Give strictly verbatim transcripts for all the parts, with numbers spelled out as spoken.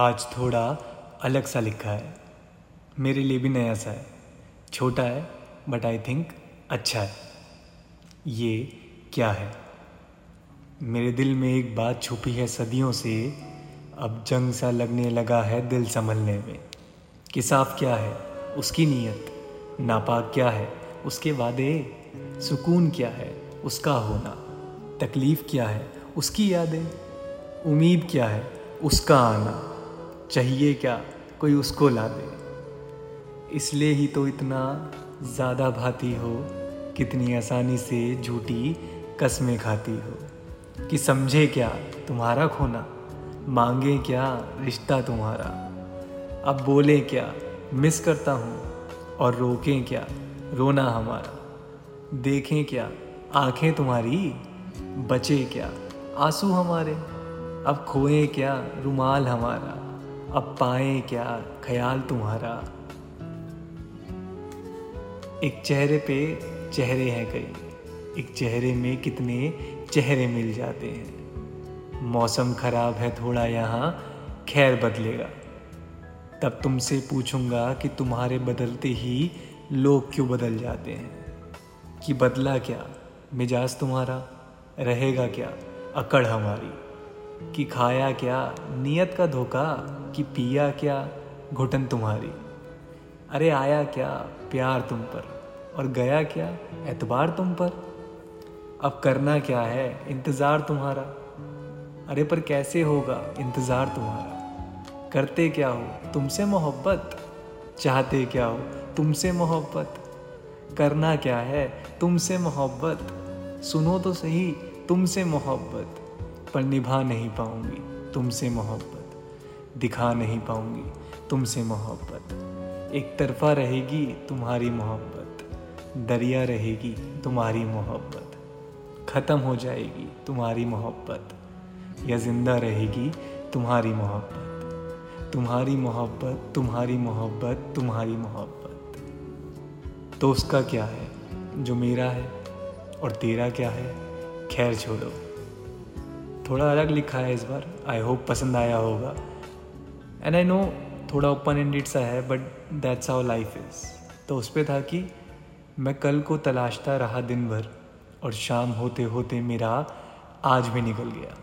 आज थोड़ा अलग सा लिखा है, मेरे लिए भी नया सा है, छोटा है बट आई थिंक अच्छा है। ये क्या है? मेरे दिल में एक बात छुपी है सदियों से, अब जंग सा लगने लगा है दिल संभलने में। कि साफ क्या है उसकी नीयत, नापाक क्या है उसके वादे, सुकून क्या है उसका होना, तकलीफ़ क्या है उसकी यादें, उम्मीद क्या है उसका आना, चाहिए क्या कोई उसको ला दे। इसलिए ही तो इतना ज़्यादा भाती हो, कितनी आसानी से झूठी कसमें खाती हो। कि समझे क्या तुम्हारा खोना, मांगे क्या रिश्ता तुम्हारा, अब बोले क्या मिस करता हूँ और रोकें क्या रोना हमारा, देखें क्या आँखें तुम्हारी, बचे क्या आंसू हमारे, अब खोए क्या रुमाल हमारा, अब पाए क्या ख्याल तुम्हारा। एक चेहरे पे चेहरे हैं कई, एक चेहरे में कितने चेहरे मिल जाते हैं। मौसम खराब है थोड़ा यहाँ, खैर बदलेगा। तब तुमसे पूछूंगा कि तुम्हारे बदलते ही लोग क्यों बदल जाते हैं। कि बदला क्या मिजाज तुम्हारा, रहेगा क्या अकड़ हमारी। कि खाया क्या नियत का धोखा, कि पिया क्या घुटन तुम्हारी। अरे आया क्या प्यार तुम पर और गया क्या एतबार तुम पर, अब करना क्या है इंतज़ार तुम्हारा। अरे पर कैसे होगा इंतज़ार तुम्हारा, करते क्या हो तुमसे मोहब्बत, चाहते क्या हो तुमसे मोहब्बत, करना क्या है तुमसे मोहब्बत। सुनो तो सही तुमसे मोहब्बत, पर निभा नहीं पाऊंगी तुमसे मोहब्बत, दिखा नहीं पाऊंगी तुमसे मोहब्बत। एक तरफा रहेगी तुम्हारी मोहब्बत, दरिया रहेगी तुम्हारी मोहब्बत, ख़त्म हो जाएगी तुम्हारी मोहब्बत या जिंदा रहेगी तुम्हारी मोहब्बत। तुम्हारी मोहब्बत तुम्हारी मोहब्बत तुम्हारी मोहब्बत, तो उसका क्या है जो मेरा है और तेरा क्या है। खैर छोड़ो, थोड़ा अलग लिखा है इस बार, आई होप पसंद आया होगा। एंड आई नो थोड़ा ओपन एंडेड सा है but that's how life is. तो उस पर था कि मैं कल को तलाशता रहा दिन भर, और शाम होते होते मेरा आज भी निकल गया।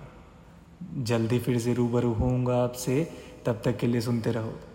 जल्दी फिर से रूबरू होऊंगा आपसे, तब तक के लिए सुनते रहो।